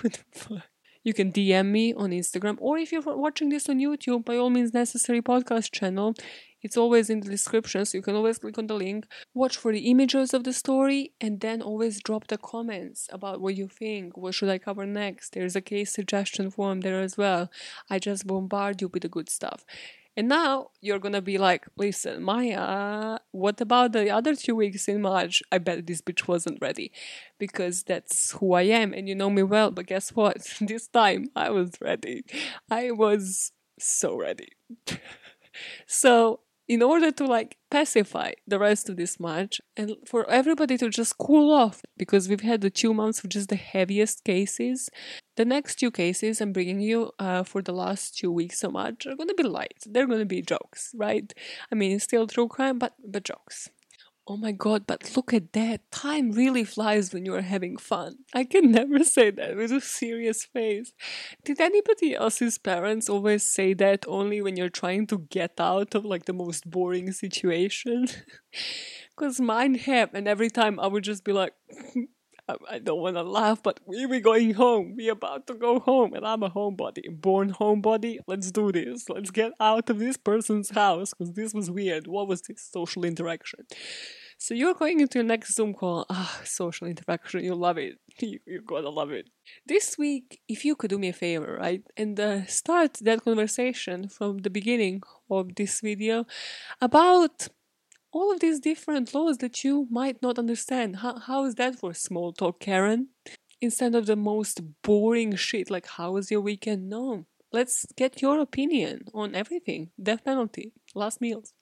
what the fuck? You can D M me on Instagram, or if you're watching this on YouTube, By All Means Necessary podcast channel. It's always in the description, so you can always click on the link. Watch for the images of the story, and then always drop the comments about what you think. What should I cover next? There's a case suggestion form there as well. I just bombard you with the good stuff. And now you're gonna be like, listen, Maya, what about the other two weeks in March? I bet this bitch wasn't ready, because that's who I am, and you know me well. But guess what? This time I was ready. I was so ready. So in order to like pacify the rest of this March, and for everybody to just cool off, because we've had the two months of just the heaviest cases, the next two cases I'm bringing you uh, for the last two weeks of March are going to be light. They're going to be jokes, right? I mean, still true crime, but, but jokes. Oh my god, but look at that. Time really flies when you're having fun. I can never say that with a serious face. Did anybody else's parents always say that only when you're trying to get out of like the most boring situation? Because mine have, and every time I would just be like, I don't want to laugh, but we were going home. We're about to go home, and I'm a homebody. Born homebody, let's do this. Let's get out of this person's house, because this was weird. What was this social interaction? So you're going into your next Zoom call. Ah, social interaction. You love it. You, you're gonna love it. This week, if you could do me a favor, right? And uh, start that conversation from the beginning of this video about all of these different laws that you might not understand. How, how is that for small talk, Karen? Instead of the most boring shit, like, how was your weekend? No. Let's get your opinion on everything. Death penalty. Last meals.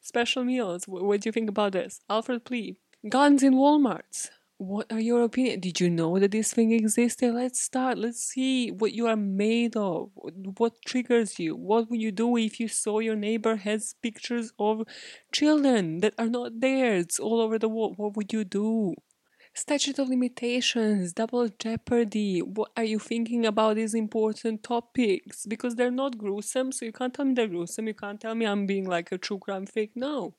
Special meals. What, what do you think about this? Alford Plea. Guns in Walmarts. What are your opinion? Did you know that this thing existed? Let's start. Let's see what you are made of. What triggers you? What would you do if you saw your neighbor has pictures of children that are not theirs all over the world? What would you do? Statute of Limitations, double jeopardy. What are you thinking about these important topics? Because they're not gruesome, so you can't tell me they're gruesome. You can't tell me I'm being like a true crime fake. No.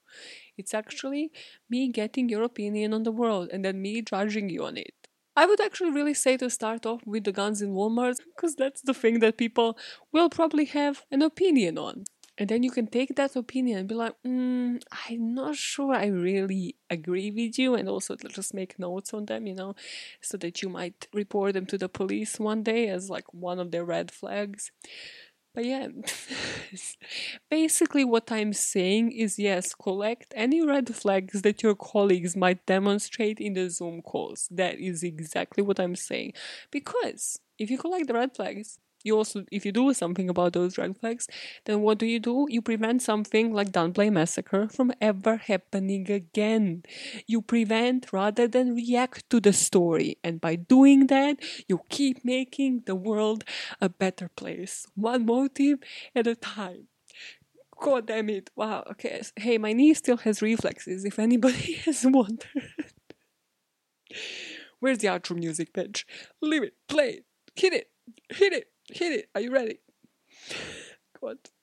It's actually me getting your opinion on the world, and then me judging you on it. I would actually really say to start off with the guns in Walmart, because that's the thing that people will probably have an opinion on. And then you can take that opinion and be like, mm, I'm not sure I really agree with you. And also just make notes on them, you know, so that you might report them to the police one day as like one of their red flags. But yeah, basically what I'm saying is, yes, collect any red flags that your colleagues might demonstrate in the Zoom calls. That is exactly what I'm saying. Because if you collect the red flags, you also, if you do something about those red flags, then what do you do? You prevent something like Dunblane Massacre from ever happening again. You prevent rather than react to the story. And by doing that, you keep making the world a better place. One motive at a time. God damn it. Wow. Okay. Hey, my knee still has reflexes, if anybody has wondered. Where's the outro music, bitch? Leave it. Play it. Hit it. Hit it. Hit it. Are you ready? God.